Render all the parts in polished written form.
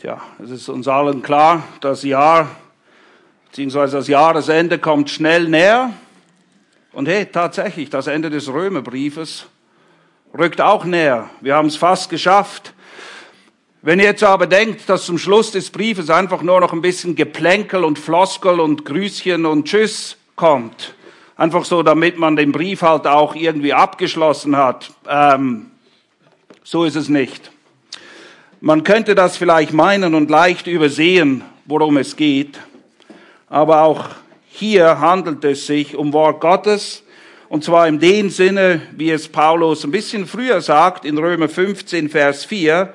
Tja, es ist uns allen klar, das Jahr bzw. das Jahresende kommt schnell näher. Und hey, tatsächlich, das Ende des Römerbriefes rückt auch näher. Wir haben es fast geschafft. Wenn ihr jetzt aber denkt, dass zum Schluss des Briefes einfach nur noch ein bisschen Geplänkel und Floskel und Grüßchen und Tschüss kommt, einfach so, damit man den Brief halt auch irgendwie abgeschlossen hat, so ist es nicht. Man könnte das vielleicht meinen und leicht übersehen, worum es geht, aber auch hier handelt es sich um Wort Gottes, und zwar in dem Sinne, wie es Paulus ein bisschen früher sagt, in Römer 15, Vers 4,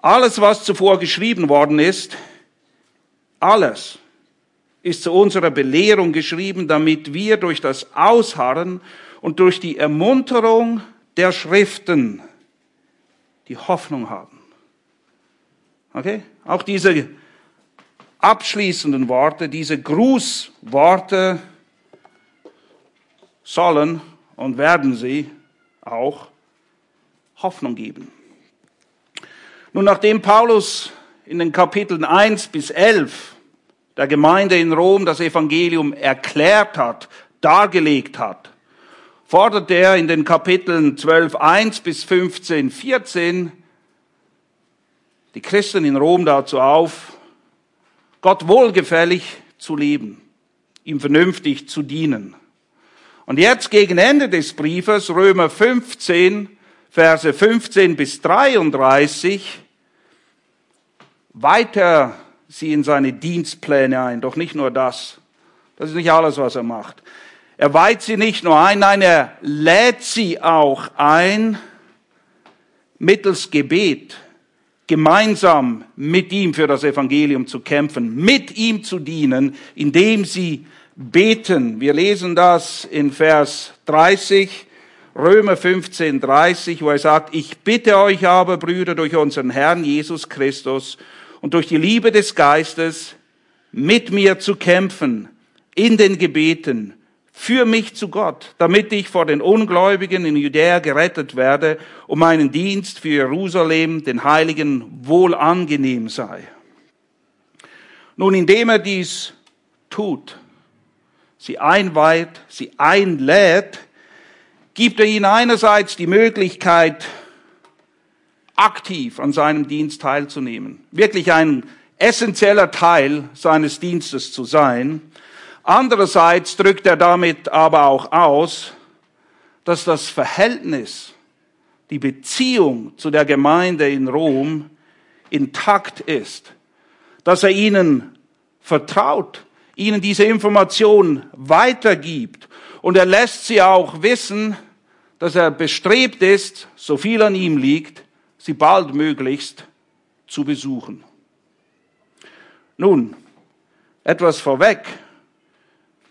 alles, was zuvor geschrieben worden ist, alles ist zu unserer Belehrung geschrieben, damit wir durch das Ausharren und durch die Ermunterung der Schriften die Hoffnung haben. Okay? Auch diese abschließenden Worte, diese Grußworte sollen und werden sie auch Hoffnung geben. Nun, nachdem Paulus in den Kapiteln 1 bis 11 der Gemeinde in Rom das Evangelium erklärt hat, dargelegt hat, fordert er in den Kapiteln 12,1 bis 15,14 die Christen in Rom dazu auf, Gott wohlgefällig zu leben, ihm vernünftig zu dienen. Und jetzt gegen Ende des Briefes, Römer 15, Verse 15 bis 33, weiter sie in seine Dienstpläne ein. Doch nicht nur das. Das ist nicht alles, was er macht. Er weiht sie nicht nur ein, nein, er lädt sie auch ein, mittels Gebet gemeinsam mit ihm für das Evangelium zu kämpfen, mit ihm zu dienen, indem sie beten. Wir lesen das in Vers 30, Römer 15, 30, wo er sagt, ich bitte euch aber, Brüder, durch unseren Herrn Jesus Christus und durch die Liebe des Geistes, mit mir zu kämpfen, in den Gebeten, für mich zu Gott, damit ich vor den Ungläubigen in Judäa gerettet werde und meinen Dienst für Jerusalem, den Heiligen, wohl angenehm sei. Nun, indem er dies tut, sie einweiht, sie einlädt, gibt er ihnen einerseits die Möglichkeit, aktiv an seinem Dienst teilzunehmen, wirklich ein essentieller Teil seines Dienstes zu sein. Andererseits drückt er damit aber auch aus, dass das Verhältnis, die Beziehung zu der Gemeinde in Rom intakt ist, dass er ihnen vertraut, ihnen diese Information weitergibt, und er lässt sie auch wissen, dass er bestrebt ist, so viel an ihm liegt, sie baldmöglichst zu besuchen. Nun, etwas vorweg.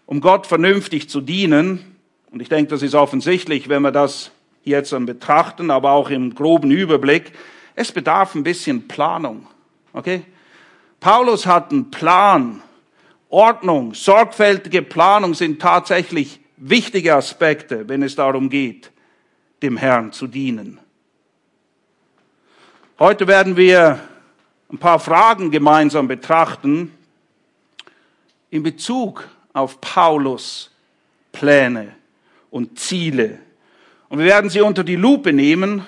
Um Gott vernünftig zu dienen, und ich denke, das ist offensichtlich, wenn wir das jetzt dann betrachten, aber auch im groben Überblick, es bedarf ein bisschen Planung. Okay? Paulus hat einen Plan. Ordnung, sorgfältige Planung sind tatsächlich wichtige Aspekte, wenn es darum geht, dem Herrn zu dienen. Heute werden wir ein paar Fragen gemeinsam betrachten in Bezug auf Paulus Pläne und Ziele. Und wir werden sie unter die Lupe nehmen,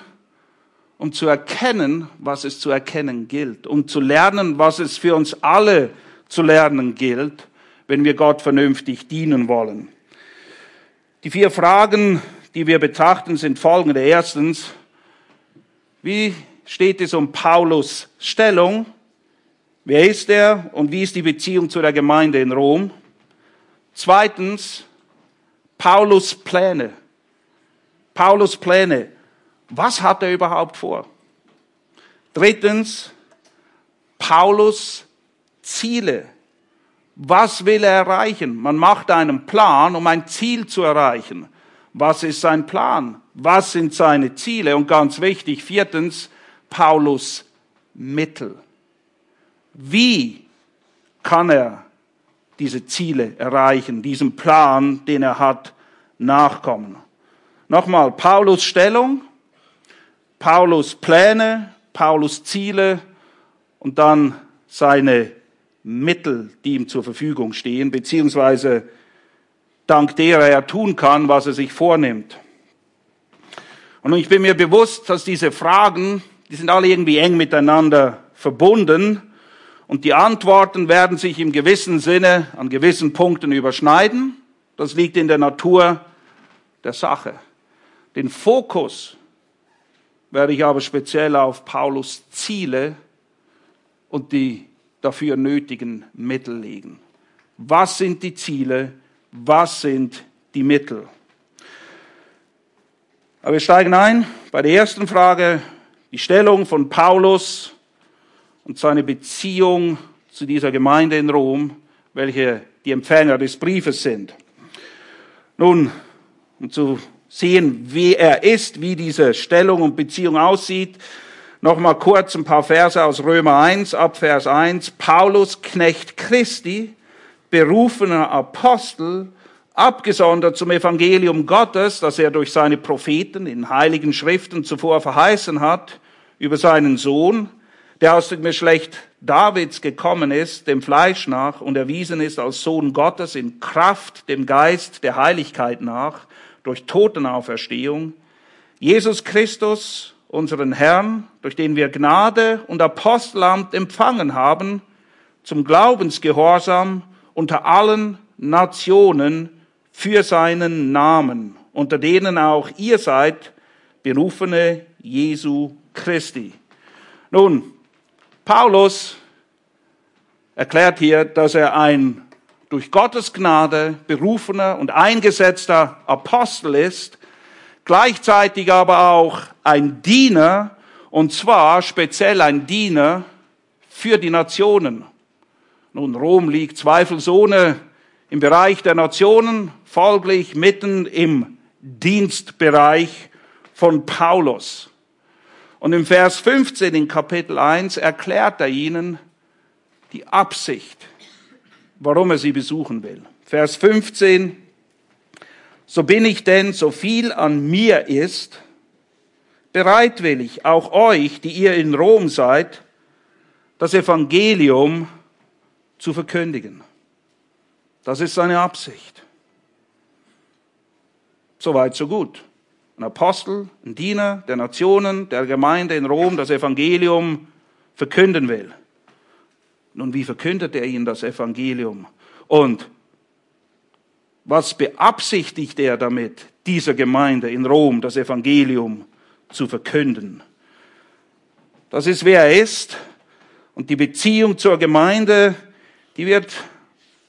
um zu erkennen, was es zu erkennen gilt, um zu lernen, was es für uns alle zu lernen gilt, wenn wir Gott vernünftig dienen wollen. Die 4 Fragen, die wir betrachten, sind folgende. Erstens, wie steht es um Paulus Stellung? Wer ist er und wie ist die Beziehung zu der Gemeinde in Rom? Zweitens, Paulus Pläne. Paulus Pläne. Was hat er überhaupt vor? Drittens, Paulus Ziele. Was will er erreichen? Man macht einen Plan, um ein Ziel zu erreichen. Was ist sein Plan? Was sind seine Ziele? Und ganz wichtig, viertens, Paulus Mittel. Wie kann er diese Ziele erreichen, diesem Plan, den er hat, nachkommen? Nochmal, Paulus Stellung, Paulus Pläne, Paulus Ziele und dann seine Mittel, die ihm zur Verfügung stehen, beziehungsweise dank derer er tun kann, was er sich vornimmt. Und ich bin mir bewusst, dass diese Fragen, die sind alle irgendwie eng miteinander verbunden und die Antworten werden sich im gewissen Sinne an gewissen Punkten überschneiden. Das liegt in der Natur der Sache. Den Fokus werde ich aber speziell auf Paulus' Ziele und die dafür nötigen Mittel legen. Was sind die Ziele? Was sind die Mittel? Aber wir steigen ein bei der ersten Frage, die Stellung von Paulus und seine Beziehung zu dieser Gemeinde in Rom, welche die Empfänger des Briefes sind. Nun, um zu sehen, wie er ist, wie diese Stellung und Beziehung aussieht, noch mal kurz ein paar Verse aus Römer 1, ab Vers 1. Paulus, Knecht Christi, berufener Apostel, abgesondert zum Evangelium Gottes, das er durch seine Propheten in heiligen Schriften zuvor verheißen hat, über seinen Sohn, der aus dem Geschlecht Davids gekommen ist, dem Fleisch nach, und erwiesen ist als Sohn Gottes in Kraft dem Geist der Heiligkeit nach, durch Totenauferstehung, Jesus Christus, unseren Herrn, durch den wir Gnade und Apostelamt empfangen haben, zum Glaubensgehorsam unter allen Nationen für seinen Namen, unter denen auch ihr seid, Berufene Jesu Christi. Nun, Paulus erklärt hier, dass er ein durch Gottes Gnade berufener und eingesetzter Apostel ist, gleichzeitig aber auch ein Diener, und zwar speziell ein Diener für die Nationen. Nun, Rom liegt zweifelsohne im Bereich der Nationen, folglich mitten im Dienstbereich von Paulus. Und im Vers 15 in Kapitel 1 erklärt er ihnen die Absicht, warum er sie besuchen will. Vers 15, so bin ich denn, so viel an mir ist, bereitwillig auch euch, die ihr in Rom seid, das Evangelium zu verkündigen. Das ist seine Absicht. Soweit, so gut. Ein Apostel, ein Diener der Nationen, der Gemeinde in Rom, das Evangelium verkünden will. Nun, wie verkündet er ihnen das Evangelium? Und was beabsichtigt er damit, dieser Gemeinde in Rom das Evangelium zu verkünden? Das ist, wer er ist. Und die Beziehung zur Gemeinde, die wird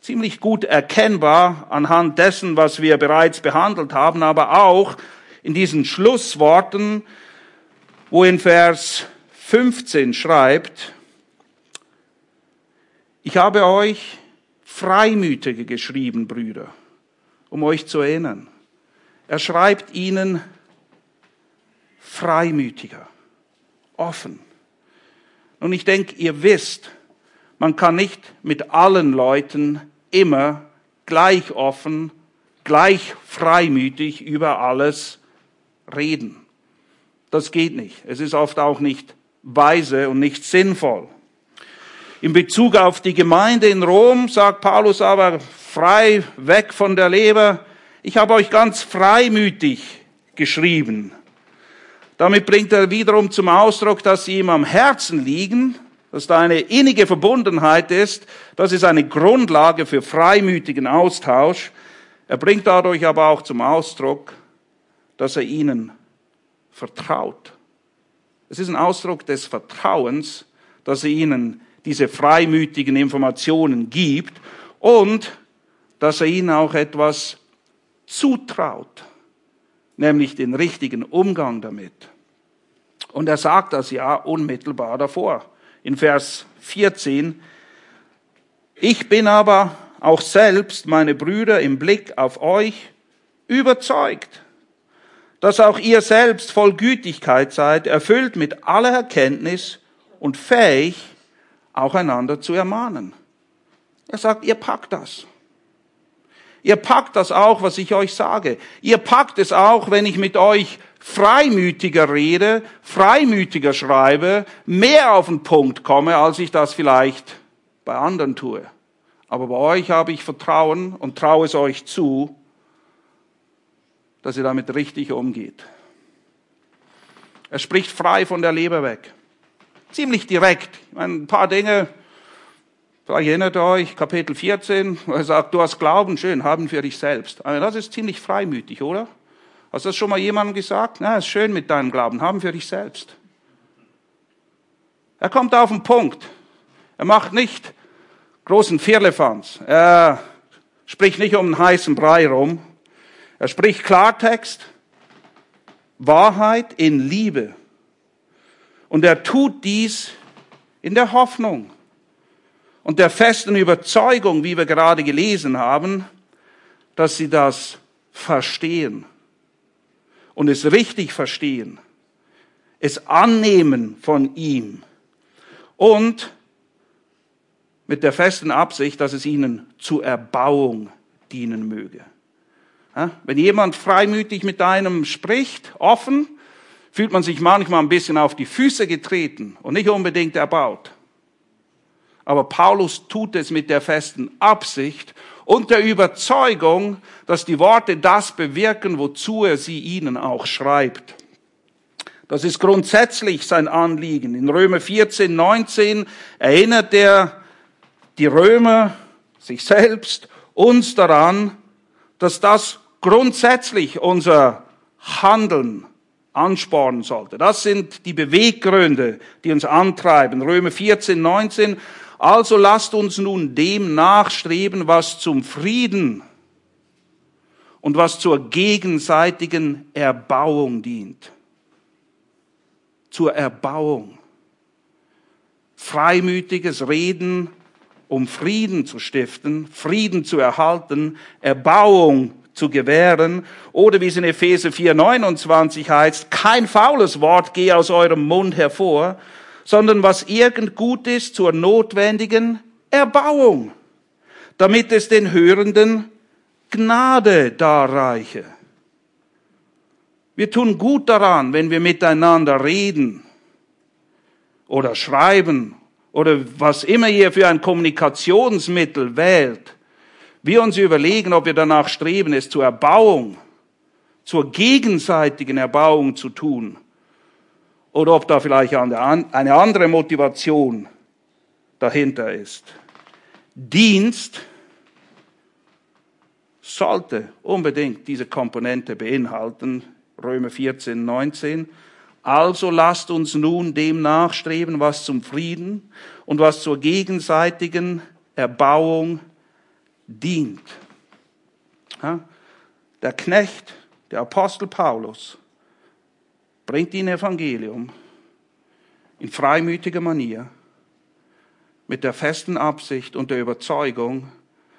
ziemlich gut erkennbar anhand dessen, was wir bereits behandelt haben, aber auch in diesen Schlussworten, wo in Vers 15 schreibt, ich habe euch Freimütige geschrieben, Brüder, um euch zu erinnern. Er schreibt ihnen Freimütiger, offen. Und ich denke, ihr wisst, man kann nicht mit allen Leuten immer gleich offen, gleich freimütig über alles reden. Das geht nicht. Es ist oft auch nicht weise und nicht sinnvoll. In Bezug auf die Gemeinde in Rom sagt Paulus aber frei weg von der Leber, ich habe euch ganz freimütig geschrieben. Damit bringt er wiederum zum Ausdruck, dass sie ihm am Herzen liegen, dass da eine innige Verbundenheit ist. Das ist eine Grundlage für freimütigen Austausch. Er bringt dadurch aber auch zum Ausdruck, dass er ihnen vertraut. Es ist ein Ausdruck des Vertrauens, dass er ihnen diese freimütigen Informationen gibt und dass er ihnen auch etwas zutraut, nämlich den richtigen Umgang damit. Und er sagt das ja unmittelbar davor. In Vers 14, ich bin aber auch selbst, meine Brüder, im Blick auf euch überzeugt, dass auch ihr selbst voll Gütigkeit seid, erfüllt mit aller Erkenntnis und fähig, auch einander zu ermahnen. Er sagt, ihr packt das. Ihr packt das auch, was ich euch sage. Ihr packt es auch, wenn ich mit euch freimütiger rede, freimütiger schreibe, mehr auf den Punkt komme, als ich das vielleicht bei anderen tue. Aber bei euch habe ich Vertrauen und traue es euch zu, dass ihr damit richtig umgeht. Er spricht frei von der Leber weg. Ziemlich direkt. Ich meine, ein paar Dinge, vielleicht erinnert ihr euch, Kapitel 14, wo er sagt, du hast Glauben, schön, haben für dich selbst. Also das ist ziemlich freimütig, oder? Hast du das schon mal jemandem gesagt? Na, ist schön mit deinem Glauben, haben für dich selbst. Er kommt auf den Punkt. Er macht nicht großen Firlefanz. Er spricht nicht um einen heißen Brei rum. Er spricht Klartext, Wahrheit in Liebe. Und er tut dies in der Hoffnung und der festen Überzeugung, wie wir gerade gelesen haben, dass sie das verstehen und es richtig verstehen, es annehmen von ihm und mit der festen Absicht, dass es ihnen zur Erbauung dienen möge. Wenn jemand freimütig mit einem spricht, offen, fühlt man sich manchmal ein bisschen auf die Füße getreten und nicht unbedingt erbaut. Aber Paulus tut es mit der festen Absicht und der Überzeugung, dass die Worte das bewirken, wozu er sie ihnen auch schreibt. Das ist grundsätzlich sein Anliegen. In Römer 14, 19 erinnert er die Römer, sich selbst, uns daran, dass das grundsätzlich unser Handeln anspornen sollte. Das sind die Beweggründe, die uns antreiben. Römer 14, 19. Also lasst uns nun dem nachstreben, was zum Frieden und was zur gegenseitigen Erbauung dient. Zur Erbauung. Freimütiges Reden, um Frieden zu stiften, Frieden zu erhalten, Erbauung zu gewähren, oder wie es in Epheser 4,29 heißt, kein faules Wort gehe aus eurem Mund hervor, sondern was irgend gut ist zur notwendigen Erbauung, damit es den Hörenden Gnade darreiche. Wir tun gut daran, wenn wir miteinander reden oder schreiben oder was immer ihr für ein Kommunikationsmittel wählt, wir uns überlegen, ob wir danach streben, es zur Erbauung, zur gegenseitigen Erbauung zu tun. Oder ob da vielleicht eine andere Motivation dahinter ist. Dienst sollte unbedingt diese Komponente beinhalten. Römer 14, 19. Also lasst uns nun dem nachstreben, was zum Frieden und was zur gegenseitigen Erbauung dient. Der Knecht, der Apostel Paulus, bringt ihnen Evangelium in freimütiger Manier mit der festen Absicht und der Überzeugung,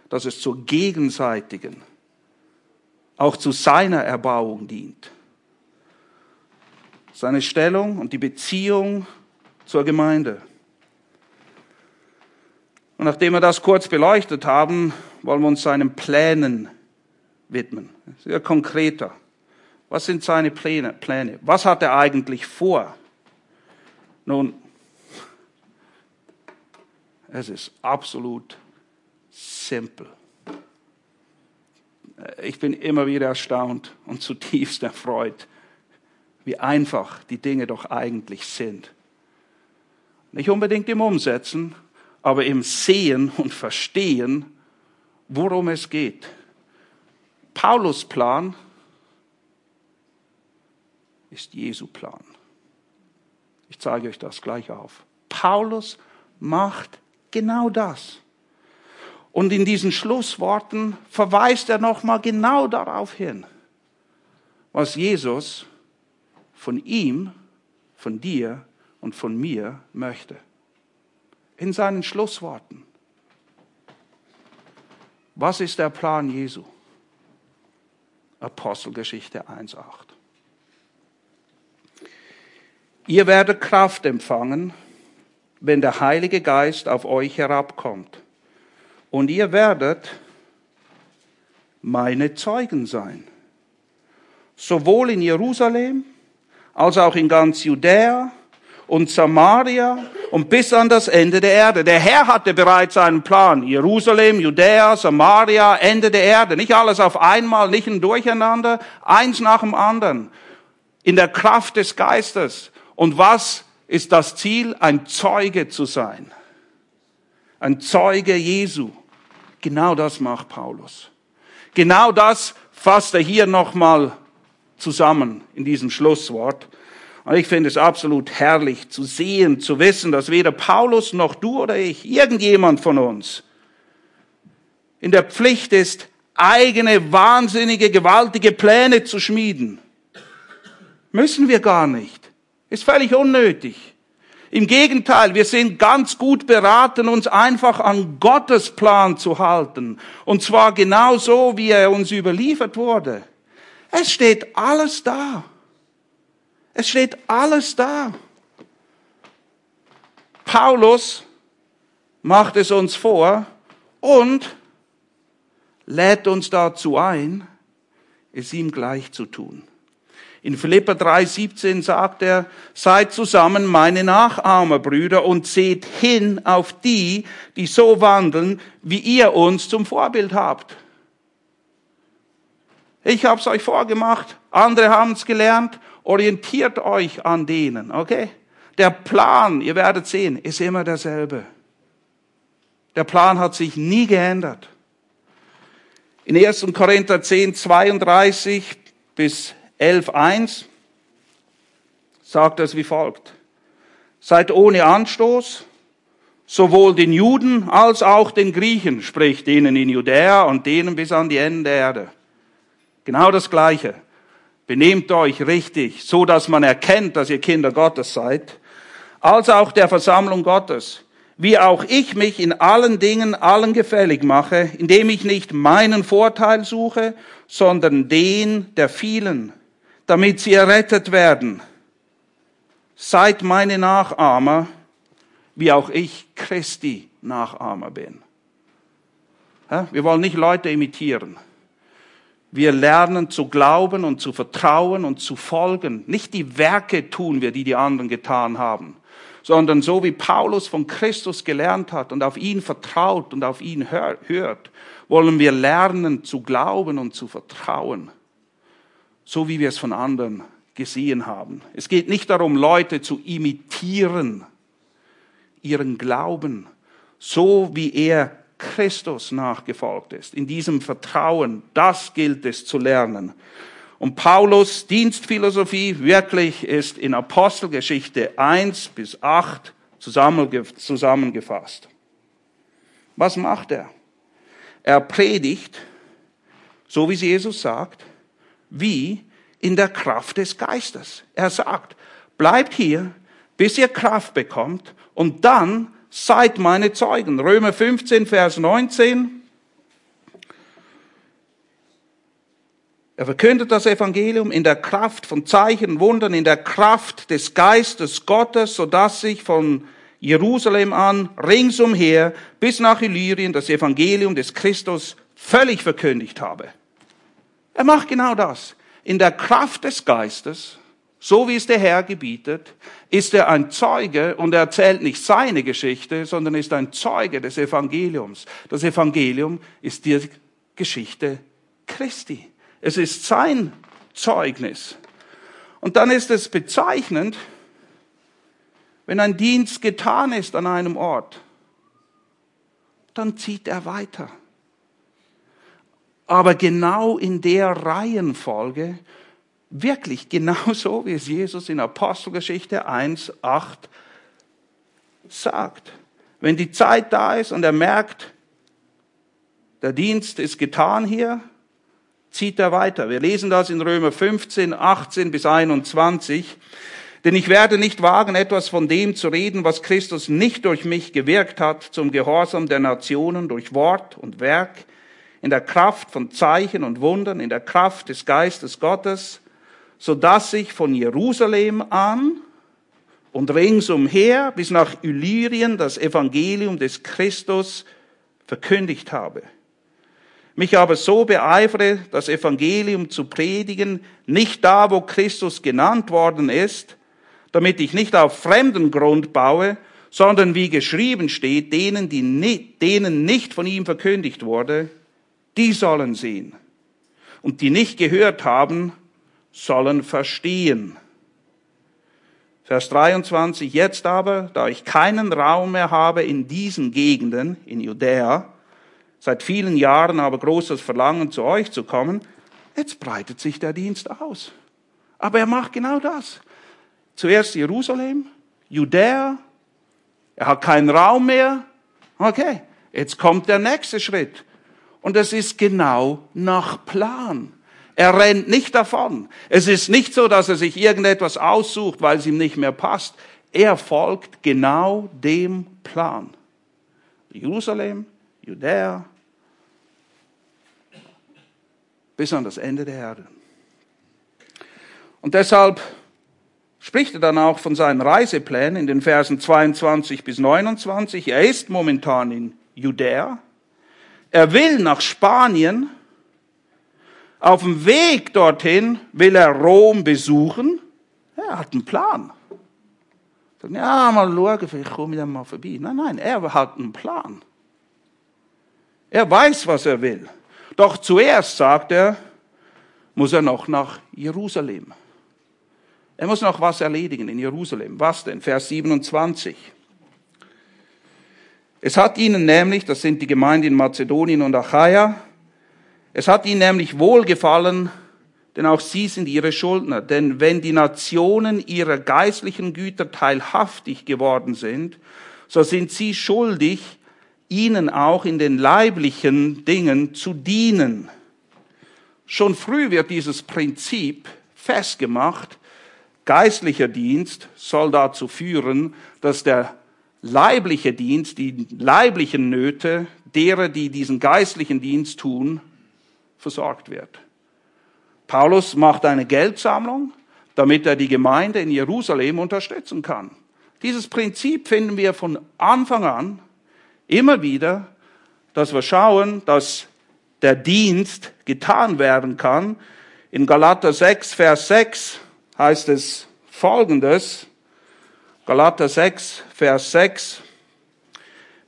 dass es zur gegenseitigen, auch zu seiner Erbauung dient. Seine Stellung und die Beziehung zur Gemeinde. Und nachdem wir das kurz beleuchtet haben, wollen wir uns seinen Plänen widmen. Sehr konkreter. Was sind seine Pläne? Was hat er eigentlich vor? Nun, es ist absolut simpel. Ich bin immer wieder erstaunt und zutiefst erfreut, wie einfach die Dinge doch eigentlich sind. Nicht unbedingt im Umsetzen, aber im Sehen und Verstehen, worum es geht. Paulus' Plan ist Jesu Plan. Ich zeige euch das gleich auf. Paulus macht genau das. Und in diesen Schlussworten verweist er nochmal genau darauf hin, was Jesus von ihm, von dir und von mir möchte. In seinen Schlussworten. Was ist der Plan Jesu? Apostelgeschichte 1,8. Ihr werdet Kraft empfangen, wenn der Heilige Geist auf euch herabkommt. Und ihr werdet meine Zeugen sein. Sowohl in Jerusalem als auch in ganz Judäa und Samaria und bis an das Ende der Erde. Der Herr hatte bereits einen Plan. Jerusalem, Judäa, Samaria, Ende der Erde. Nicht alles auf einmal, nicht ein Durcheinander, eins nach dem anderen. In der Kraft des Geistes. Und was ist das Ziel? Ein Zeuge zu sein. Ein Zeuge Jesu. Genau das macht Paulus. Genau das fasst er hier nochmal zusammen in diesem Schlusswort. Und ich finde es absolut herrlich zu sehen, zu wissen, dass weder Paulus noch du oder ich, irgendjemand von uns, in der Pflicht ist, eigene wahnsinnige, gewaltige Pläne zu schmieden. Müssen wir gar nicht. Ist völlig unnötig. Im Gegenteil, wir sind ganz gut beraten, uns einfach an Gottes Plan zu halten. Und zwar genau so, wie er uns überliefert wurde. Es steht alles da. Es steht alles da. Paulus macht es uns vor und lädt uns dazu ein, es ihm gleich zu tun. In Philipper 3,17 sagt er, seid zusammen meine Nachahmer, Brüder, und seht hin auf die, die so wandeln, wie ihr uns zum Vorbild habt. Ich habe es euch vorgemacht, andere haben es gelernt, orientiert euch an denen, okay? Der Plan, ihr werdet sehen, ist immer derselbe. Der Plan hat sich nie geändert. In 1. Korinther 10,32 bis 11,1 sagt es wie folgt. Seid ohne Anstoß, sowohl den Juden als auch den Griechen, sprich denen in Judäa und denen bis an die Enden der Erde. Genau das Gleiche. Benehmt euch richtig, so dass man erkennt, dass ihr Kinder Gottes seid, als auch der Versammlung Gottes. Wie auch ich mich in allen Dingen allen gefällig mache, indem ich nicht meinen Vorteil suche, sondern den der vielen, damit sie errettet werden. Seid meine Nachahmer, wie auch ich Christi Nachahmer bin. Wir wollen nicht Leute imitieren. Wir lernen zu glauben und zu vertrauen und zu folgen. Nicht die Werke tun wir, die die anderen getan haben, sondern so wie Paulus von Christus gelernt hat und auf ihn vertraut und auf ihn hört, wollen wir lernen zu glauben und zu vertrauen, so wie wir es von anderen gesehen haben. Es geht nicht darum, Leute zu imitieren, ihren Glauben, so wie er Christus nachgefolgt ist. In diesem Vertrauen, das gilt es zu lernen. Und Paulus' Dienstphilosophie wirklich ist in Apostelgeschichte 1 bis 8 zusammengefasst. Was macht er? Er predigt, so wie es Jesus sagt, wie in der Kraft des Geistes. Er sagt, bleibt hier, bis ihr Kraft bekommt und dann seid meine Zeugen. Römer 15, Vers 19. Er verkündet das Evangelium in der Kraft von Zeichen, Wundern, in der Kraft des Geistes Gottes, sodass sich von Jerusalem an ringsumher bis nach Illyrien das Evangelium des Christus völlig verkündigt habe. Er macht genau das. In der Kraft des Geistes, so wie es der Herr gebietet, ist er ein Zeuge und er erzählt nicht seine Geschichte, sondern ist ein Zeuge des Evangeliums. Das Evangelium ist die Geschichte Christi. Es ist sein Zeugnis. Und dann ist es bezeichnend, wenn ein Dienst getan ist an einem Ort, dann zieht er weiter. Aber genau in der Reihenfolge, wirklich genau so, wie es Jesus in Apostelgeschichte 1,8 sagt. Wenn die Zeit da ist und er merkt, der Dienst ist getan hier, zieht er weiter. Wir lesen das in Römer 15, 18 bis 21. Denn ich werde nicht wagen, etwas von dem zu reden, was Christus nicht durch mich gewirkt hat, zum Gehorsam der Nationen durch Wort und Werk, in der Kraft von Zeichen und Wundern, in der Kraft des Geistes Gottes, sodass sich von Jerusalem an und ringsumher bis nach Illyrien das Evangelium des Christus verkündigt habe. mich aber so beeifere, das Evangelium zu predigen, nicht da, wo Christus genannt worden ist, damit ich nicht auf fremden Grund baue, sondern wie geschrieben steht, denen nicht von ihm verkündigt wurde, die sollen sehen. Und die nicht gehört haben, sollen verstehen. Vers 23, jetzt aber, da ich keinen Raum mehr habe in diesen Gegenden, in Judäa, seit vielen Jahren aber großes Verlangen, zu euch zu kommen, jetzt breitet sich der Dienst aus. Aber er macht genau das. Zuerst Jerusalem, Judäa, er hat keinen Raum mehr. Okay, jetzt kommt der nächste Schritt. Und es ist genau nach Plan. Er rennt nicht davon. Es ist nicht so, dass er sich irgendetwas aussucht, weil es ihm nicht mehr passt. Er folgt genau dem Plan. Jerusalem, Judäa, bis an das Ende der Erde. Und deshalb spricht er dann auch von seinen Reiseplänen in den Versen 22 bis 29. Er ist momentan in Judäa. Er will nach Spanien. Auf dem Weg dorthin will er Rom besuchen. Er hat einen Plan. Ja, mal schauen, vielleicht komme ich dann mal vorbei. Nein, er hat einen Plan. Er weiß, was er will. Doch zuerst, sagt er, muss er noch nach Jerusalem. Er muss noch was erledigen in Jerusalem. Was denn? Vers 27. Es hat ihnen nämlich, das sind die Gemeinden in Mazedonien und Achaia, es hat ihnen nämlich wohlgefallen, denn auch sie sind ihre Schuldner. Denn wenn die Nationen ihrer geistlichen Güter teilhaftig geworden sind, so sind sie schuldig, ihnen auch in den leiblichen Dingen zu dienen. Schon früh wird dieses Prinzip festgemacht. Geistlicher Dienst soll dazu führen, dass der leibliche Dienst, die leiblichen Nöte derer, die diesen geistlichen Dienst tun, versorgt wird. Paulus macht eine Geldsammlung, damit er die Gemeinde in Jerusalem unterstützen kann. Dieses Prinzip finden wir von Anfang an immer wieder, dass wir schauen, dass der Dienst getan werden kann. In Galater 6, Vers 6 heißt es Folgendes. Galater 6, Vers 6.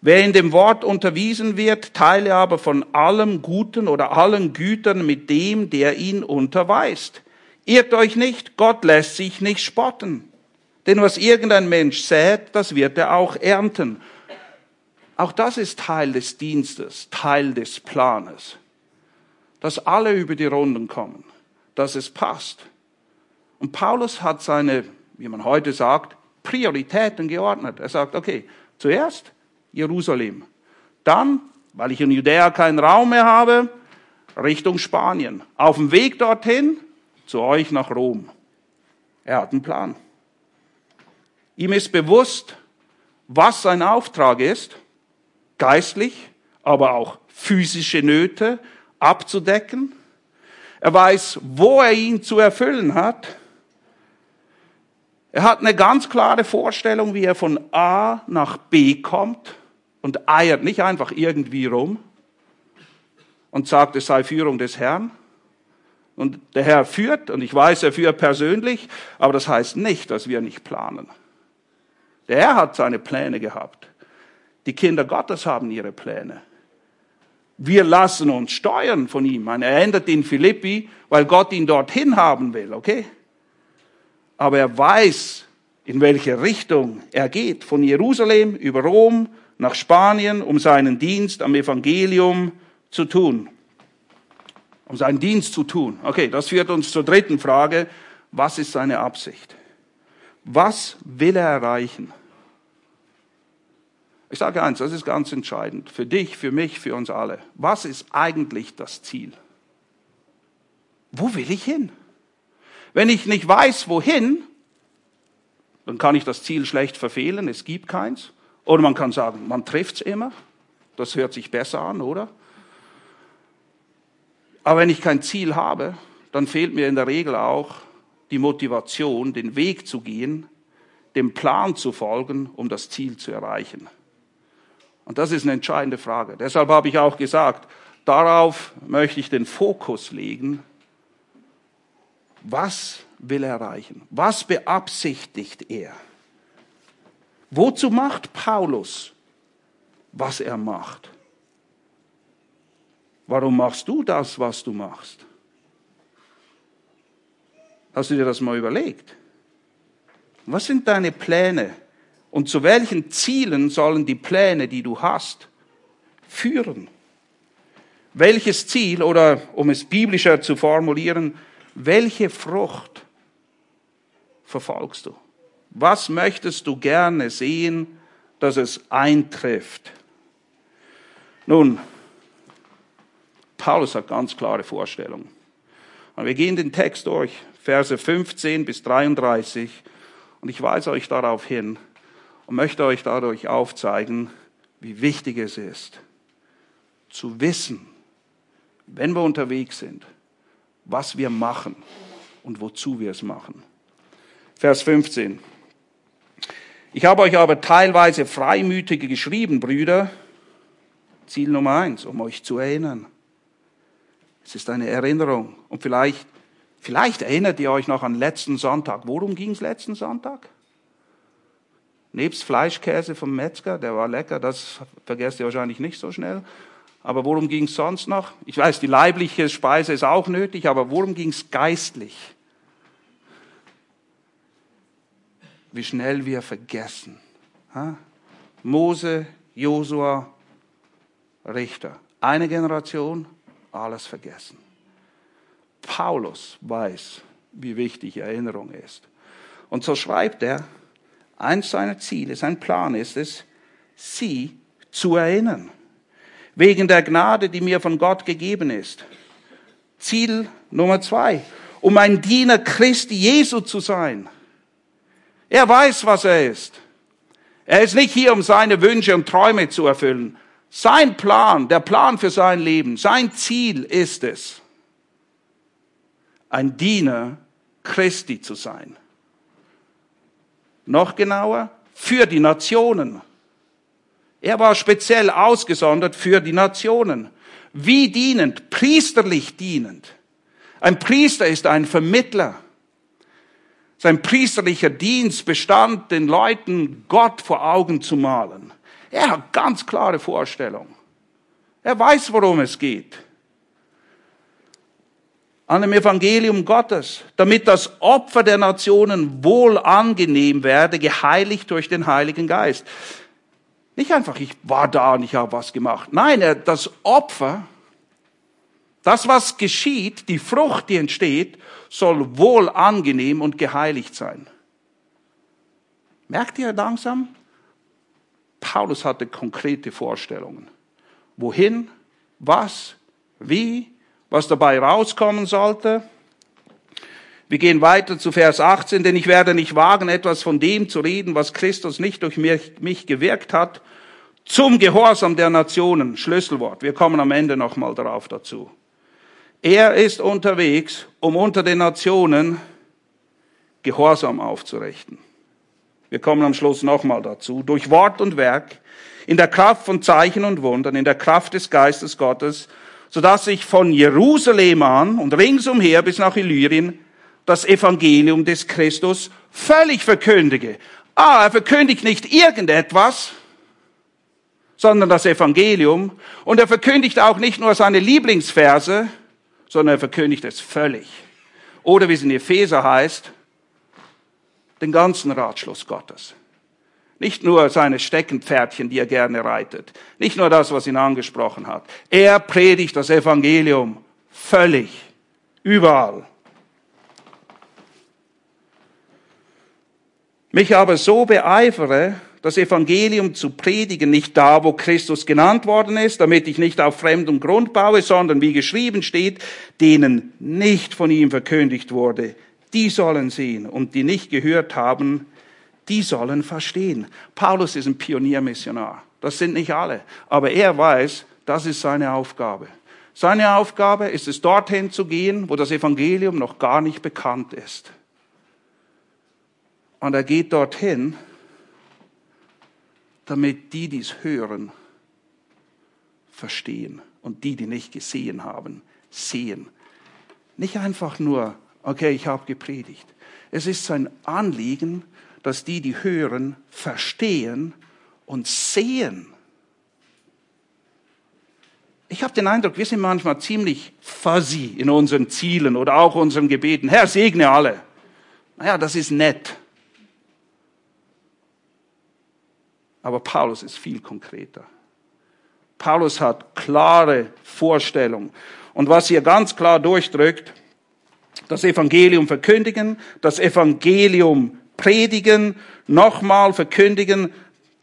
Wer in dem Wort unterwiesen wird, teile aber von allem Guten oder allen Gütern mit dem, der ihn unterweist. Irrt euch nicht, Gott lässt sich nicht spotten. Denn was irgendein Mensch sät, das wird er auch ernten. Auch das ist Teil des Dienstes, Teil des Planes. Dass alle über die Runden kommen, dass es passt. Und Paulus hat seine, wie man heute sagt, Prioritäten geordnet. Er sagt, okay, zuerst Jerusalem. Dann, weil ich in Judäa keinen Raum mehr habe, Richtung Spanien. Auf dem Weg dorthin, zu euch nach Rom. Er hat einen Plan. Ihm ist bewusst, was sein Auftrag ist, geistlich, aber auch physische Nöte abzudecken. Er weiß, wo er ihn zu erfüllen hat. Er hat eine ganz klare Vorstellung, wie er von A nach B kommt und eiert nicht einfach irgendwie rum und sagt, es sei Führung des Herrn. Und der Herr führt, und ich weiß, er führt persönlich, aber das heißt nicht, dass wir nicht planen. Der Herr hat seine Pläne gehabt. Die Kinder Gottes haben ihre Pläne. Wir lassen uns steuern von ihm. Er ändert in Philippi, weil Gott ihn dorthin haben will, okay? Aber er weiß, in welche Richtung er geht. Von Jerusalem über Rom nach Spanien, um seinen Dienst am Evangelium zu tun. Um seinen Dienst zu tun. Okay, das führt uns zur dritten Frage. Was ist seine Absicht? Was will er erreichen? Ich sage eins, das ist ganz entscheidend. Für dich, für mich, für uns alle. Was ist eigentlich das Ziel? Wo will ich hin? Wenn ich nicht weiß, wohin, dann kann ich das Ziel schlecht verfehlen, es gibt keins. Oder man kann sagen, man trifft es immer. Das hört sich besser an, oder? Aber wenn ich kein Ziel habe, dann fehlt mir in der Regel auch die Motivation, den Weg zu gehen, dem Plan zu folgen, um das Ziel zu erreichen. Und das ist eine entscheidende Frage. Deshalb habe ich auch gesagt, Darauf möchte ich den Fokus legen. Was will er erreichen? Was beabsichtigt er? Wozu macht Paulus, was er macht? Warum machst du das, was du machst? Hast du dir das mal überlegt? Was sind deine Pläne? Und zu welchen Zielen sollen die Pläne, die du hast, führen? Welches Ziel, oder um es biblischer zu formulieren, welche Frucht verfolgst du? Was möchtest du gerne sehen, dass es eintrifft? Nun, Paulus hat ganz klare Vorstellungen. Und wir gehen den Text durch, Verse 15 bis 33. Und ich weise euch darauf hin und möchte euch dadurch aufzeigen, wie wichtig es ist, zu wissen, wenn wir unterwegs sind, was wir machen und wozu wir es machen. Vers 15. Ich habe euch aber teilweise Freimütige geschrieben, Brüder. Ziel Nummer 1, um euch zu erinnern. Es ist eine Erinnerung. Und vielleicht erinnert ihr euch noch an letzten Sonntag. Worum ging es letzten Sonntag? Nebst Fleischkäse vom Metzger, der war lecker, das vergesst ihr wahrscheinlich nicht so schnell. Aber worum ging es sonst noch? Ich weiß, die leibliche Speise ist auch nötig, aber worum ging es geistlich? Wie schnell wir vergessen. Mose, Josua, Richter. Eine Generation, alles vergessen. Paulus weiß, wie wichtig Erinnerung ist. Und so schreibt er, eins seiner Ziele, sein Plan ist es, sie zu erinnern. Wegen der Gnade, die mir von Gott gegeben ist. Ziel Nummer 2, um ein Diener Christi Jesu zu sein. Er weiß, was er ist. Er ist nicht hier, um seine Wünsche und Träume zu erfüllen. Sein Plan, der Plan für sein Leben, sein Ziel ist es, ein Diener Christi zu sein. Noch genauer, für die Nationen. Er war speziell ausgesondert für die Nationen. Wie dienend? Priesterlich dienend. Ein Priester ist ein Vermittler. Sein priesterlicher Dienst bestand, den Leuten Gott vor Augen zu malen. Er hat ganz klare Vorstellungen. Er weiß, worum es geht. An dem Evangelium Gottes, damit das Opfer der Nationen wohl angenehm werde, geheiligt durch den Heiligen Geist. Nicht einfach, ich war da und ich habe was gemacht. Nein, das Opfer, das, was geschieht, die Frucht, die entsteht, soll wohl angenehm und geheiligt sein. Merkt ihr langsam? Paulus hatte konkrete Vorstellungen. Wohin, was, wie, was dabei rauskommen sollte. Wir gehen weiter zu Vers 18, denn ich werde nicht wagen, etwas von dem zu reden, was Christus nicht durch mich gewirkt hat, zum Gehorsam der Nationen. Schlüsselwort, wir kommen am Ende nochmal darauf dazu. Er ist unterwegs, um unter den Nationen Gehorsam aufzurichten. Wir kommen am Schluss nochmal dazu. Durch Wort und Werk, in der Kraft von Zeichen und Wundern, in der Kraft des Geistes Gottes, sodass sich von Jerusalem an und ringsumher bis nach Illyrien das Evangelium des Christus völlig verkündige. Er verkündigt nicht irgendetwas, sondern das Evangelium. Und er verkündigt auch nicht nur seine Lieblingsverse, sondern er verkündigt es völlig. Oder wie es in Epheser heißt, den ganzen Ratschluss Gottes. Nicht nur seine Steckenpferdchen, die er gerne reitet. Nicht nur das, was ihn angesprochen hat. Er predigt das Evangelium völlig, überall. Mich aber so beeifere, das Evangelium zu predigen, nicht da, wo Christus genannt worden ist, damit ich nicht auf fremdem Grund baue, sondern wie geschrieben steht, denen nicht von ihm verkündigt wurde, die sollen sehen, und die nicht gehört haben, die sollen verstehen. Paulus ist ein Pioniermissionar. Das sind nicht alle. Aber er weiß, das ist seine Aufgabe. Seine Aufgabe ist es, dorthin zu gehen, wo das Evangelium noch gar nicht bekannt ist. Und er geht dorthin, damit die, die es hören, verstehen und die, die nicht gesehen haben, sehen. Nicht einfach nur, okay, ich habe gepredigt. Es ist sein Anliegen, dass die, die hören, verstehen und sehen. Ich habe den Eindruck, wir sind manchmal ziemlich fuzzy in unseren Zielen oder auch unseren Gebeten. Herr, segne alle. Naja, das ist nett. Aber Paulus ist viel konkreter. Paulus hat klare Vorstellungen. Und was hier ganz klar durchdrückt, das Evangelium verkündigen, das Evangelium predigen, nochmal verkündigen,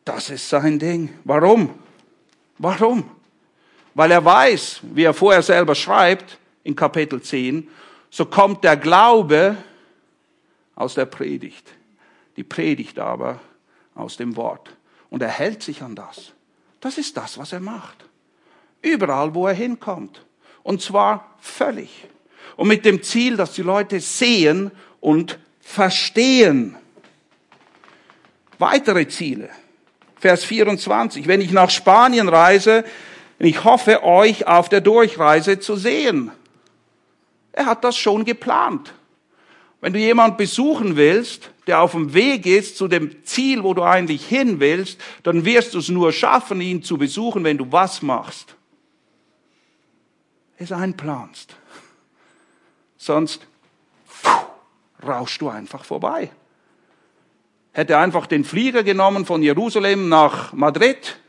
das ist sein Ding. Warum? Weil er weiß, wie er vorher selber schreibt, in Kapitel 10, so kommt der Glaube aus der Predigt. Die Predigt aber aus dem Wort. Und er hält sich an das. Das ist das, was er macht. Überall, wo er hinkommt. Und zwar völlig. Und mit dem Ziel, dass die Leute sehen und verstehen. Weitere Ziele. Vers 24. Wenn ich nach Spanien reise, ich hoffe, euch auf der Durchreise zu sehen. Er hat das schon geplant. Wenn du jemanden besuchen willst, der auf dem Weg ist zu dem Ziel, wo du eigentlich hin willst, dann wirst du es nur schaffen, ihn zu besuchen, wenn du was machst? Es einplanst. Sonst rauschst du einfach vorbei. Hätte einfach den Flieger genommen von Jerusalem nach Madrid,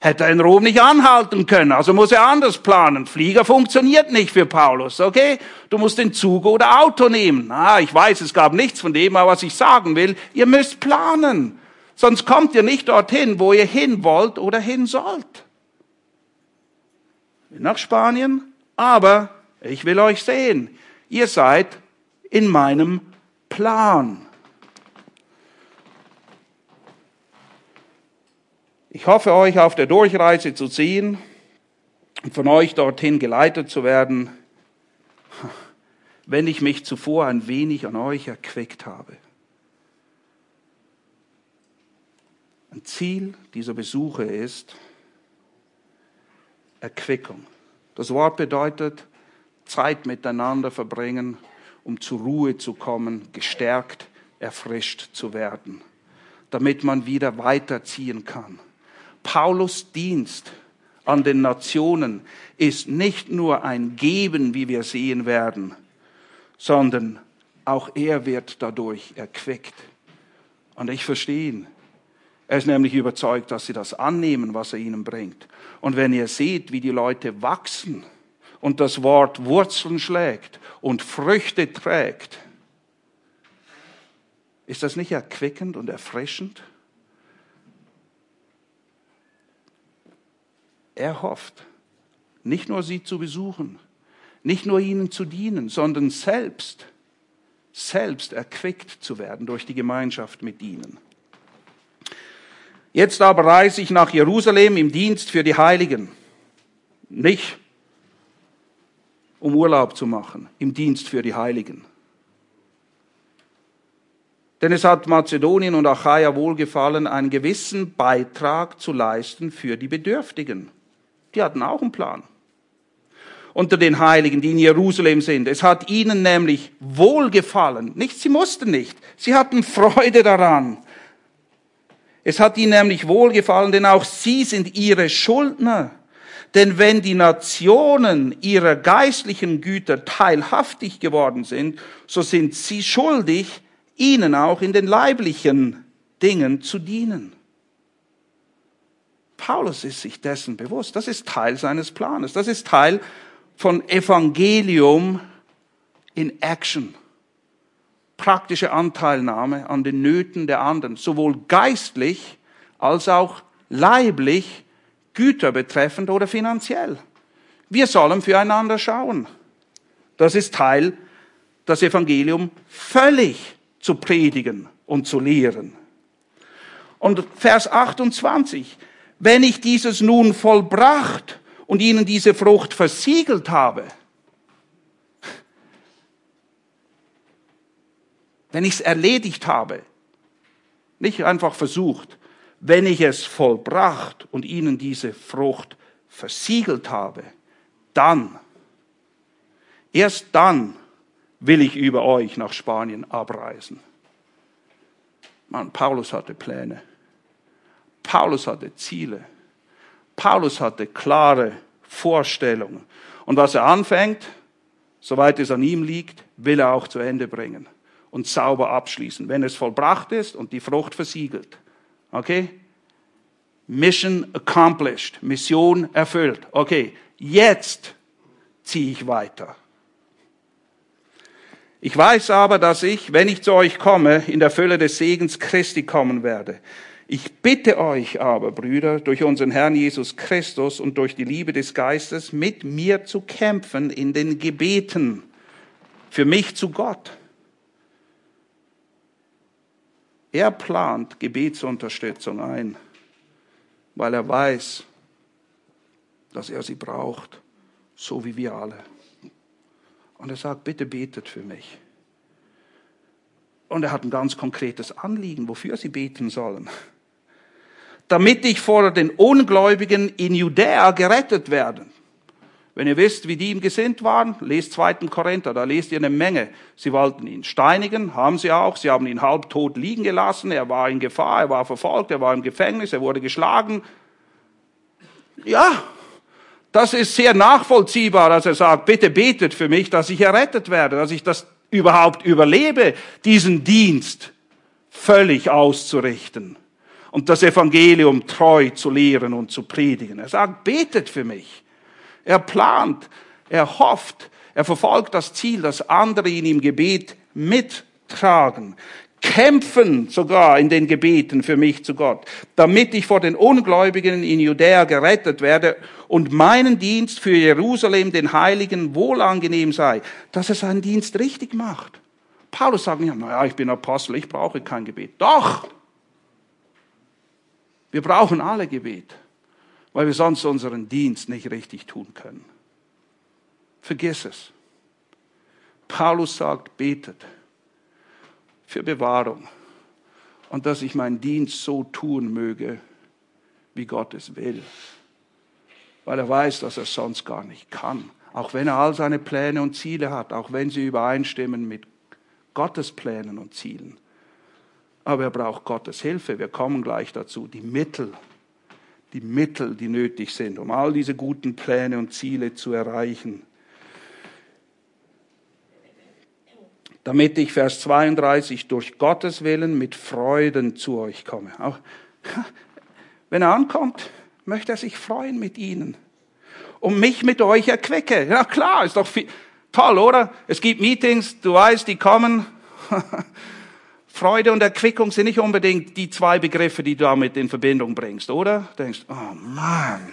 hätte er in Rom nicht anhalten können, also muss er anders planen. Flieger funktioniert nicht für Paulus, okay? Du musst den Zug oder Auto nehmen. Ich weiß, es gab nichts von dem, aber was ich sagen will, ihr müsst planen. Sonst kommt ihr nicht dorthin, wo ihr hin wollt oder hin sollt. Nach Spanien, aber ich will euch sehen. Ihr seid in meinem Plan. Ich hoffe, euch auf der Durchreise zu sehen und von euch dorthin geleitet zu werden, wenn ich mich zuvor ein wenig an euch erquickt habe. Ein Ziel dieser Besuche ist Erquickung. Das Wort bedeutet, Zeit miteinander verbringen, um zur Ruhe zu kommen, gestärkt, erfrischt zu werden, damit man wieder weiterziehen kann. Paulus' Dienst an den Nationen ist nicht nur ein Geben, wie wir sehen werden, sondern auch er wird dadurch erquickt. Und ich verstehe ihn. Er ist nämlich überzeugt, dass sie das annehmen, was er ihnen bringt. Und wenn ihr seht, wie die Leute wachsen und das Wort Wurzeln schlägt und Früchte trägt, ist das nicht erquickend und erfrischend? Er hofft, nicht nur sie zu besuchen, nicht nur ihnen zu dienen, sondern selbst erquickt zu werden durch die Gemeinschaft mit ihnen. Jetzt aber reise ich nach Jerusalem im Dienst für die Heiligen. Nicht, um Urlaub zu machen, im Dienst für die Heiligen. Denn es hat Mazedonien und Achaia wohlgefallen, einen gewissen Beitrag zu leisten für die Bedürftigen. Die hatten auch einen Plan. Unter den Heiligen, die in Jerusalem sind. Es hat ihnen nämlich wohlgefallen. Nicht, sie mussten nicht. Sie hatten Freude daran. Es hat ihnen nämlich wohlgefallen, denn auch sie sind ihre Schuldner. Denn wenn die Nationen ihrer geistlichen Güter teilhaftig geworden sind, so sind sie schuldig, ihnen auch in den leiblichen Dingen zu dienen. Paulus ist sich dessen bewusst. Das ist Teil seines Planes. Das ist Teil von Evangelium in Action. Praktische Anteilnahme an den Nöten der anderen. Sowohl geistlich als auch leiblich, Güter betreffend oder finanziell. Wir sollen füreinander schauen. Das ist Teil des Evangeliums völlig zu predigen und zu lehren. Und Vers 28, wenn ich dieses nun vollbracht und ihnen diese Frucht versiegelt habe, wenn ich es erledigt habe, nicht einfach versucht, wenn ich es vollbracht und ihnen diese Frucht versiegelt habe, dann, erst dann will ich über euch nach Spanien abreisen. Mann, Paulus hatte Pläne. Paulus hatte Ziele. Paulus hatte klare Vorstellungen. Und was er anfängt, soweit es an ihm liegt, will er auch zu Ende bringen und sauber abschließen, wenn es vollbracht ist und die Frucht versiegelt. Okay? Mission accomplished. Mission erfüllt. Okay, jetzt ziehe ich weiter. Ich weiß aber, dass ich, wenn ich zu euch komme, in der Fülle des Segens Christi kommen werde. Ich bitte euch aber, Brüder, durch unseren Herrn Jesus Christus und durch die Liebe des Geistes, mit mir zu kämpfen in den Gebeten, für mich zu Gott. Er plant Gebetsunterstützung ein, weil er weiß, dass er sie braucht, so wie wir alle. Und er sagt, bitte betet für mich. Und er hat ein ganz konkretes Anliegen, wofür sie beten sollen. Damit ich vor den Ungläubigen in Judäa gerettet werde. Wenn ihr wisst, wie die ihm gesinnt waren, lest 2. Korinther, da lest ihr eine Menge. Sie wollten ihn steinigen, haben sie auch. Sie haben ihn halbtot liegen gelassen. Er war in Gefahr, er war verfolgt, er war im Gefängnis, er wurde geschlagen. Ja, das ist sehr nachvollziehbar, dass er sagt, bitte betet für mich, dass ich errettet werde, dass ich das überhaupt überlebe, diesen Dienst völlig auszurichten und das Evangelium treu zu lehren und zu predigen. Er sagt, betet für mich. Er plant, er hofft, er verfolgt das Ziel, dass andere ihn im Gebet mittragen, kämpfen sogar in den Gebeten für mich zu Gott, damit ich vor den Ungläubigen in Judäa gerettet werde und meinen Dienst für Jerusalem, den Heiligen, wohlangenehm sei, dass er seinen Dienst richtig macht. Paulus sagt nicht, naja, ich bin Apostel, ich brauche kein Gebet. Doch! Wir brauchen alle Gebet, weil wir sonst unseren Dienst nicht richtig tun können. Vergiss es. Paulus sagt, betet für Bewahrung und dass ich meinen Dienst so tun möge, wie Gott es will. Weil er weiß, dass er es sonst gar nicht kann. Auch wenn er all seine Pläne und Ziele hat, auch wenn sie übereinstimmen mit Gottes Plänen und Zielen. Aber er braucht Gottes Hilfe. Wir kommen gleich dazu. Die Mittel, die nötig sind, um all diese guten Pläne und Ziele zu erreichen. Damit ich, Vers 32, durch Gottes Willen mit Freuden zu euch komme. Auch wenn er ankommt, möchte er sich freuen mit ihnen. Und mich mit euch erquicke. Ja klar, ist doch viel, toll, oder? Es gibt Meetings, du weißt, die kommen. Freude und Erquickung sind nicht unbedingt die zwei Begriffe, die du damit in Verbindung bringst, oder? Denkst, oh Mann,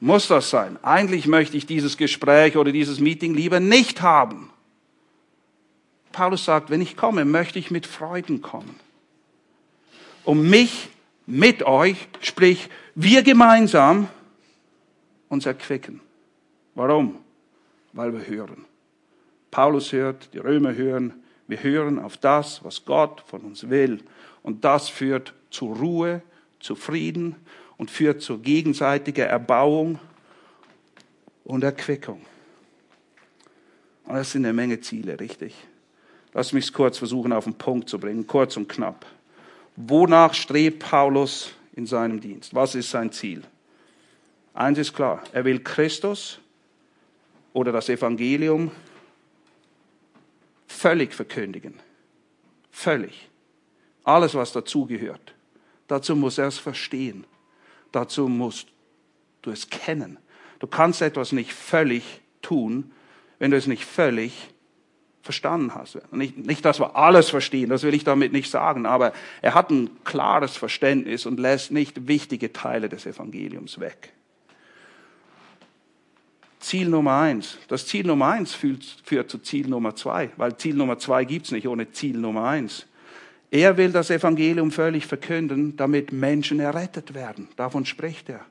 muss das sein? Eigentlich möchte ich dieses Gespräch oder dieses Meeting lieber nicht haben. Paulus sagt, wenn ich komme, möchte ich mit Freuden kommen. Um mich mit euch, sprich wir gemeinsam, uns erquicken. Warum? Weil wir hören. Paulus hört, die Römer hören. Wir hören auf das, was Gott von uns will. Und das führt zu Ruhe, zu Frieden und führt zu gegenseitiger Erbauung und Erquickung. Und das sind eine Menge Ziele, richtig? Lass mich es kurz versuchen, auf den Punkt zu bringen, kurz und knapp. Wonach strebt Paulus in seinem Dienst? Was ist sein Ziel? Eins ist klar, er will Christus oder das Evangelium völlig verkündigen. Völlig. Alles, was dazugehört. Dazu muss er es verstehen. Dazu musst du es kennen. Du kannst etwas nicht völlig tun, wenn du es nicht völlig verstanden hast. Nicht, dass wir alles verstehen, das will ich damit nicht sagen, aber er hat ein klares Verständnis und lässt nicht wichtige Teile des Evangeliums weg. Ziel Nummer 1. Das Ziel Nummer 1 führt zu Ziel Nummer 2, weil Ziel Nummer 2 gibt es nicht ohne Ziel Nummer 1. Er will das Evangelium völlig verkünden, damit Menschen errettet werden. Davon spricht er.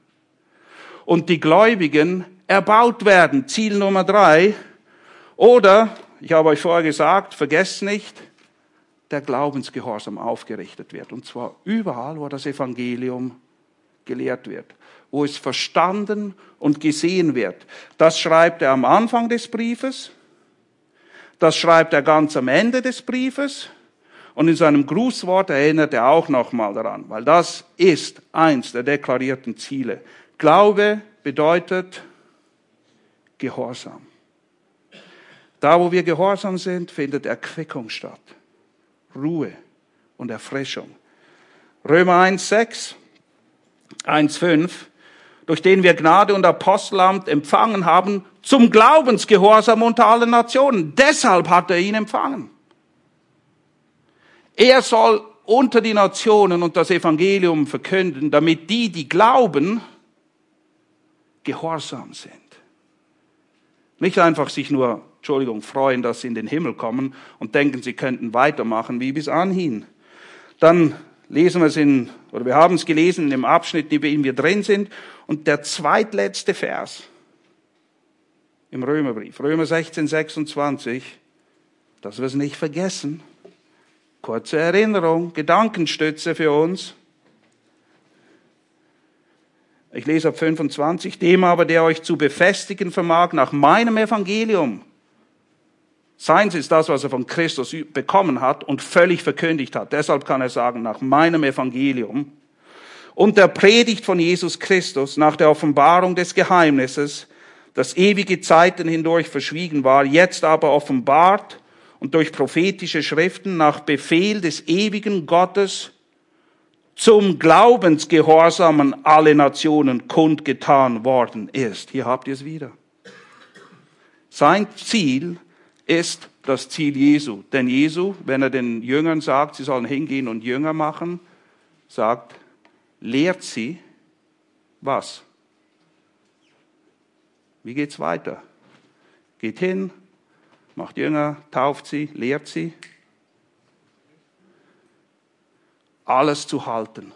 Und die Gläubigen erbaut werden. Ziel Nummer 3. Oder, ich habe euch vorher gesagt, vergesst nicht, der Glaubensgehorsam aufgerichtet wird. Und zwar überall, wo das Evangelium gelehrt wird. wo es verstanden und gesehen wird. Das schreibt er am Anfang des Briefes, das schreibt er ganz am Ende des Briefes und in seinem Grußwort erinnert er auch nochmal daran, weil das ist eins der deklarierten Ziele. Glaube bedeutet Gehorsam. Da, wo wir gehorsam sind, findet Erquickung statt, Ruhe und Erfrischung. Römer 1,6, 1,5, durch den wir Gnade und Apostelamt empfangen haben, zum Glaubensgehorsam unter allen Nationen. Deshalb hat er ihn empfangen. Er soll unter die Nationen und das Evangelium verkünden, damit die, die glauben, gehorsam sind. Nicht einfach sich nur, freuen, dass sie in den Himmel kommen und denken, sie könnten weitermachen wie bis anhin. Dann lesen wir es wir haben es gelesen in dem Abschnitt, in dem wir drin sind. Und der zweitletzte Vers im Römerbrief, Römer 16, 26, dass wir es nicht vergessen. Kurze Erinnerung, Gedankenstütze für uns. Ich lese ab 25, dem aber, der euch zu befestigen vermag, nach meinem Evangelium. Seins ist das, was er von Christus bekommen hat und völlig verkündigt hat. Deshalb kann er sagen, nach meinem Evangelium und der Predigt von Jesus Christus, nach der Offenbarung des Geheimnisses, das ewige Zeiten hindurch verschwiegen war, jetzt aber offenbart und durch prophetische Schriften nach Befehl des ewigen Gottes zum Glaubensgehorsam an alle Nationen kundgetan worden ist. Hier habt ihr es wieder. Sein Ziel ist das Ziel Jesu. Denn Jesu, wenn er den Jüngern sagt, sie sollen hingehen und Jünger machen, sagt, lehrt sie was? Wie geht's weiter? Geht hin, macht Jünger, tauft sie, lehrt sie. Alles zu halten.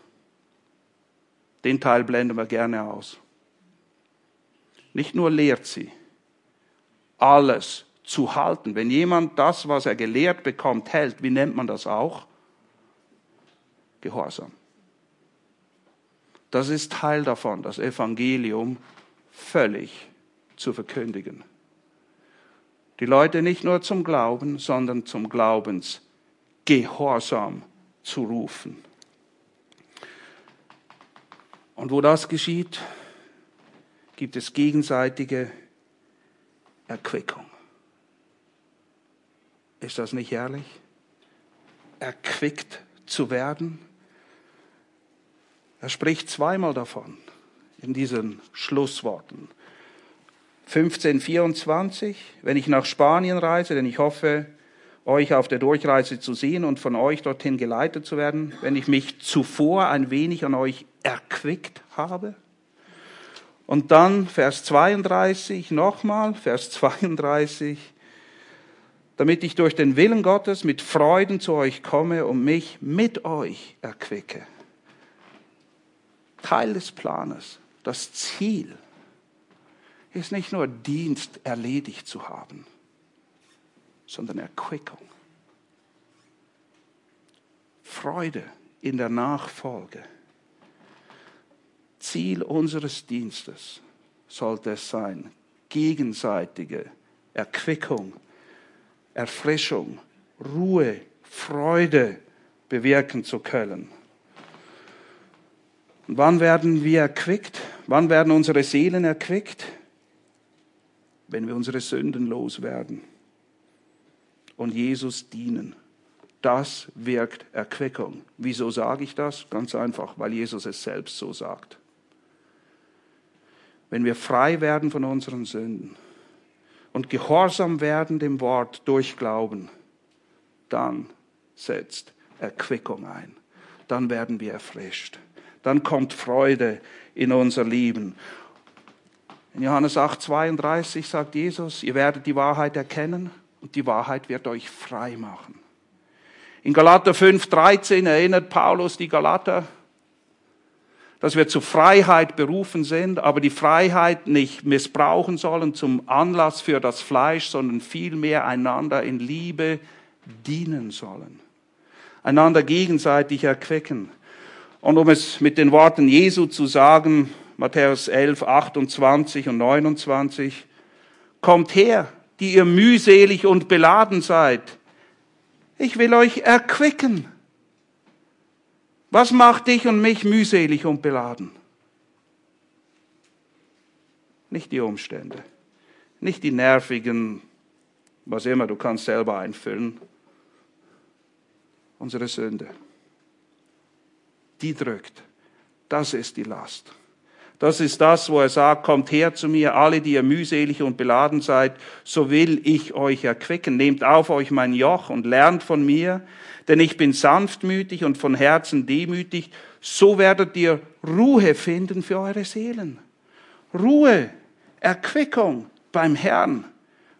Den Teil blenden wir gerne aus. Nicht nur lehrt sie, alles zu halten. Wenn jemand das, was er gelehrt bekommt, hält, wie nennt man das auch? Gehorsam. Das ist Teil davon, das Evangelium völlig zu verkündigen. Die Leute nicht nur zum Glauben, sondern zum Glaubensgehorsam zu rufen. Und wo das geschieht, gibt es gegenseitige Erquickung. Ist das nicht herrlich? Erquickt zu werden. Er spricht zweimal davon in diesen Schlussworten. 15,24, wenn ich nach Spanien reise, denn ich hoffe, euch auf der Durchreise zu sehen und von euch dorthin geleitet zu werden, wenn ich mich zuvor ein wenig an euch erquickt habe. Und dann Vers 32, nochmal Vers 32, damit ich durch den Willen Gottes mit Freuden zu euch komme und mich mit euch erquicke. Teil des Planes, das Ziel, ist nicht nur Dienst erledigt zu haben, sondern Erquickung. Freude in der Nachfolge. Ziel unseres Dienstes sollte es sein, gegenseitige Erquickung, Erfrischung, Ruhe, Freude bewirken zu können. Und wann werden wir erquickt? Wann werden unsere Seelen erquickt? Wenn wir unsere Sünden loswerden und Jesus dienen. Das wirkt Erquickung. Wieso sage ich das? Ganz einfach, weil Jesus es selbst so sagt. Wenn wir frei werden von unseren Sünden, und gehorsam werden dem Wort durch Glauben, dann setzt Erquickung ein. Dann werden wir erfrischt. Dann kommt Freude in unser Leben. In Johannes 8,32 sagt Jesus, ihr werdet die Wahrheit erkennen und die Wahrheit wird euch frei machen. In Galater 5,13 erinnert Paulus die Galater, dass wir zur Freiheit berufen sind, aber die Freiheit nicht missbrauchen sollen zum Anlass für das Fleisch, sondern vielmehr einander in Liebe dienen sollen. Einander gegenseitig erquicken. Und um es mit den Worten Jesu zu sagen, Matthäus 11, 28 und 29. Kommt her, die ihr mühselig und beladen seid. Ich will euch erquicken. Was macht dich und mich mühselig und beladen? Nicht die Umstände, nicht die nervigen, was immer, du kannst selber einfüllen. Unsere Sünde, die drückt. Das ist die Last. Das ist das, wo er sagt, kommt her zu mir, alle, die ihr mühselig und beladen seid, so will ich euch erquicken. Nehmt auf euch mein Joch und lernt von mir, denn ich bin sanftmütig und von Herzen demütig. So werdet ihr Ruhe finden für eure Seelen. Ruhe, Erquickung beim Herrn,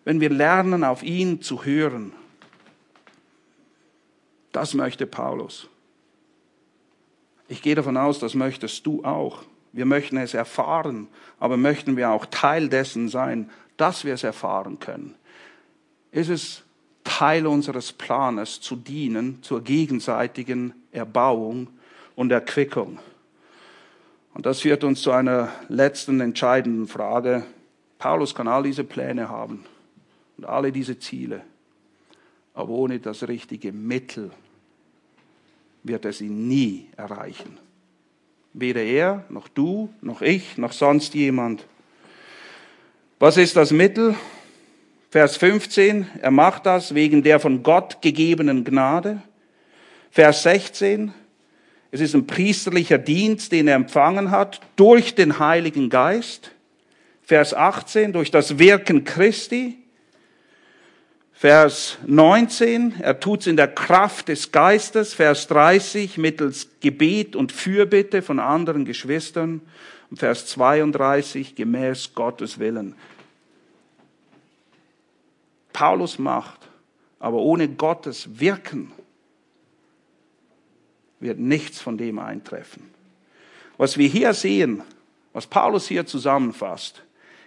wenn wir lernen, auf ihn zu hören. Das möchte Paulus. Ich gehe davon aus, das möchtest du auch. Wir möchten es erfahren, aber möchten wir auch Teil dessen sein, dass wir es erfahren können. Ist es Teil unseres Planes zu dienen, zur gegenseitigen Erbauung und Erquickung? Und das führt uns zu einer letzten entscheidenden Frage. Paulus kann all diese Pläne haben und alle diese Ziele, aber ohne das richtige Mittel wird er sie nie erreichen. Weder er, noch du, noch ich, noch sonst jemand. Was ist das Mittel? Vers 15, er macht das wegen der von Gott gegebenen Gnade. Vers 16, es ist ein priesterlicher Dienst, den er empfangen hat, durch den Heiligen Geist. Vers 18, durch das Wirken Christi. Vers 19, er tut's in der Kraft des Geistes. Vers 30, mittels Gebet und Fürbitte von anderen Geschwistern. Und Vers 32, gemäß Gottes Willen. Paulus macht, aber ohne Gottes Wirken wird nichts von dem eintreffen. Was wir hier sehen, was Paulus hier zusammenfasst,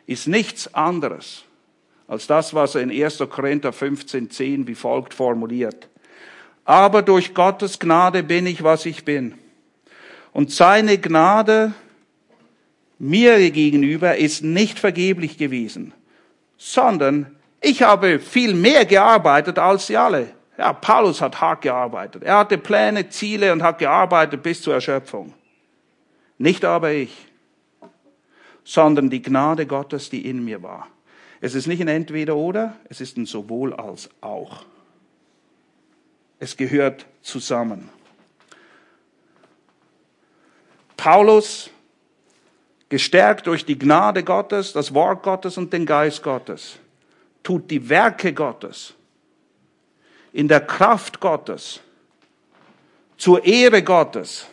ist nichts anderes als das, was er in 1. Korinther 15,10 wie folgt formuliert. Aber durch Gottes Gnade bin ich, was ich bin. Und seine Gnade mir gegenüber ist nicht vergeblich gewesen, sondern ich habe viel mehr gearbeitet als sie alle. Ja, Paulus hat hart gearbeitet. Er hatte Pläne, Ziele und hat gearbeitet bis zur Erschöpfung. Nicht aber ich, sondern die Gnade Gottes, die in mir war. Es ist nicht ein Entweder-Oder, es ist ein Sowohl-als-auch. Es gehört zusammen. Paulus, gestärkt durch die Gnade Gottes, das Wort Gottes und den Geist Gottes, tut die Werke Gottes in der Kraft Gottes, zur Ehre Gottes,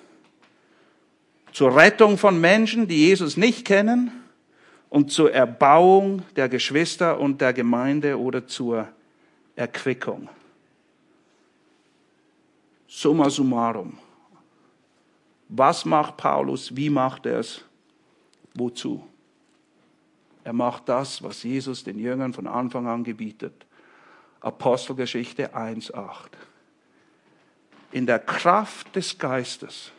zur Rettung von Menschen, die Jesus nicht kennen, und zur Erbauung der Geschwister und der Gemeinde oder zur Erquickung. Summa summarum. Was macht Paulus? Wie macht er es? Wozu? Er macht das, was Jesus den Jüngern von Anfang an gebietet. Apostelgeschichte 1,8. In der Kraft des Geistes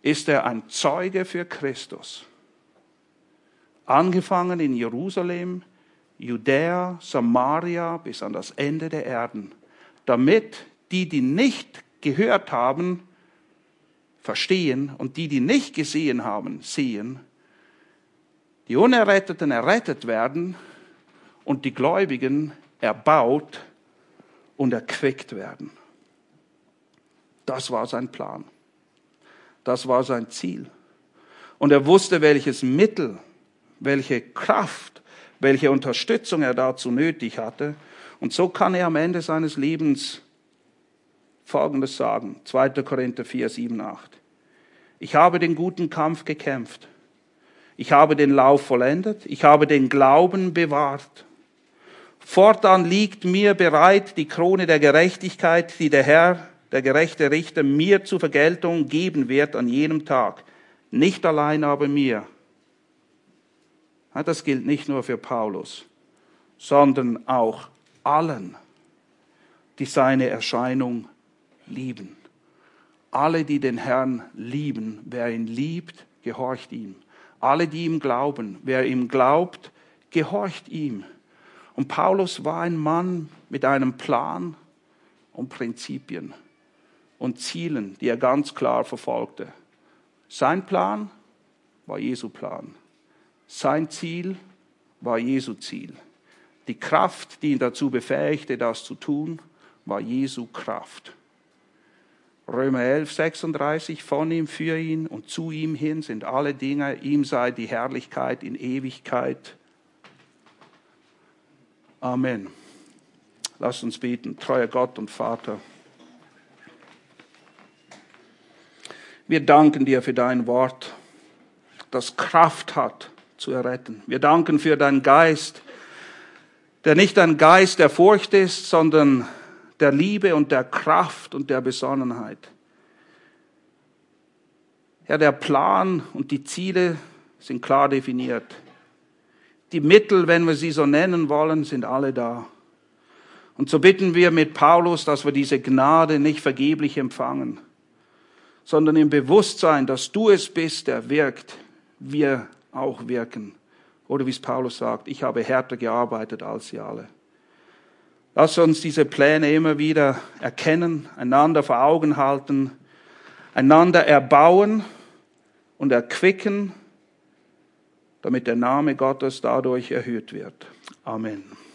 ist er ein Zeuge für Christus. Angefangen in Jerusalem, Judäa, Samaria bis an das Ende der Erden, damit die, die nicht gehört haben, verstehen und die, die nicht gesehen haben, sehen, die Unerretteten errettet werden und die Gläubigen erbaut und erquickt werden. Das war sein Plan. Das war sein Ziel. Und er wusste, welches Mittel, welche Kraft, welche Unterstützung er dazu nötig hatte. Und so kann er am Ende seines Lebens Folgendes sagen. 2. Korinther 4, 7, 8. Ich habe den guten Kampf gekämpft. Ich habe den Lauf vollendet. Ich habe den Glauben bewahrt. Fortan liegt mir bereit die Krone der Gerechtigkeit, die der Herr, der gerechte Richter, mir zur Vergeltung geben wird an jenem Tag. Nicht allein aber mir. Das gilt nicht nur für Paulus, sondern auch allen, die seine Erscheinung lieben. Alle, die den Herrn lieben. Wer ihn liebt, gehorcht ihm. Alle, die ihm glauben, wer ihm glaubt, gehorcht ihm. Und Paulus war ein Mann mit einem Plan und Prinzipien und Zielen, die er ganz klar verfolgte. Sein Plan war Jesu Plan. Sein Ziel war Jesu Ziel. Die Kraft, die ihn dazu befähigte, das zu tun, war Jesu Kraft. Römer 11, 36, von ihm, für ihn und zu ihm hin sind alle Dinge, ihm sei die Herrlichkeit in Ewigkeit. Amen. Lasst uns beten, treuer Gott und Vater. Wir danken dir für dein Wort, das Kraft hat, zu erretten. Wir danken für deinen Geist, der nicht ein Geist der Furcht ist, sondern der Liebe und der Kraft und der Besonnenheit. Herr, der Plan und die Ziele sind klar definiert. Die Mittel, wenn wir sie so nennen wollen, sind alle da. Und so bitten wir mit Paulus, dass wir diese Gnade nicht vergeblich empfangen, sondern im Bewusstsein, dass du es bist, der wirkt, wir auch wirken. Oder wie es Paulus sagt, ich habe härter gearbeitet als sie alle. Lass uns diese Pläne immer wieder erkennen, einander vor Augen halten, einander erbauen und erquicken, damit der Name Gottes dadurch erhöht wird. Amen.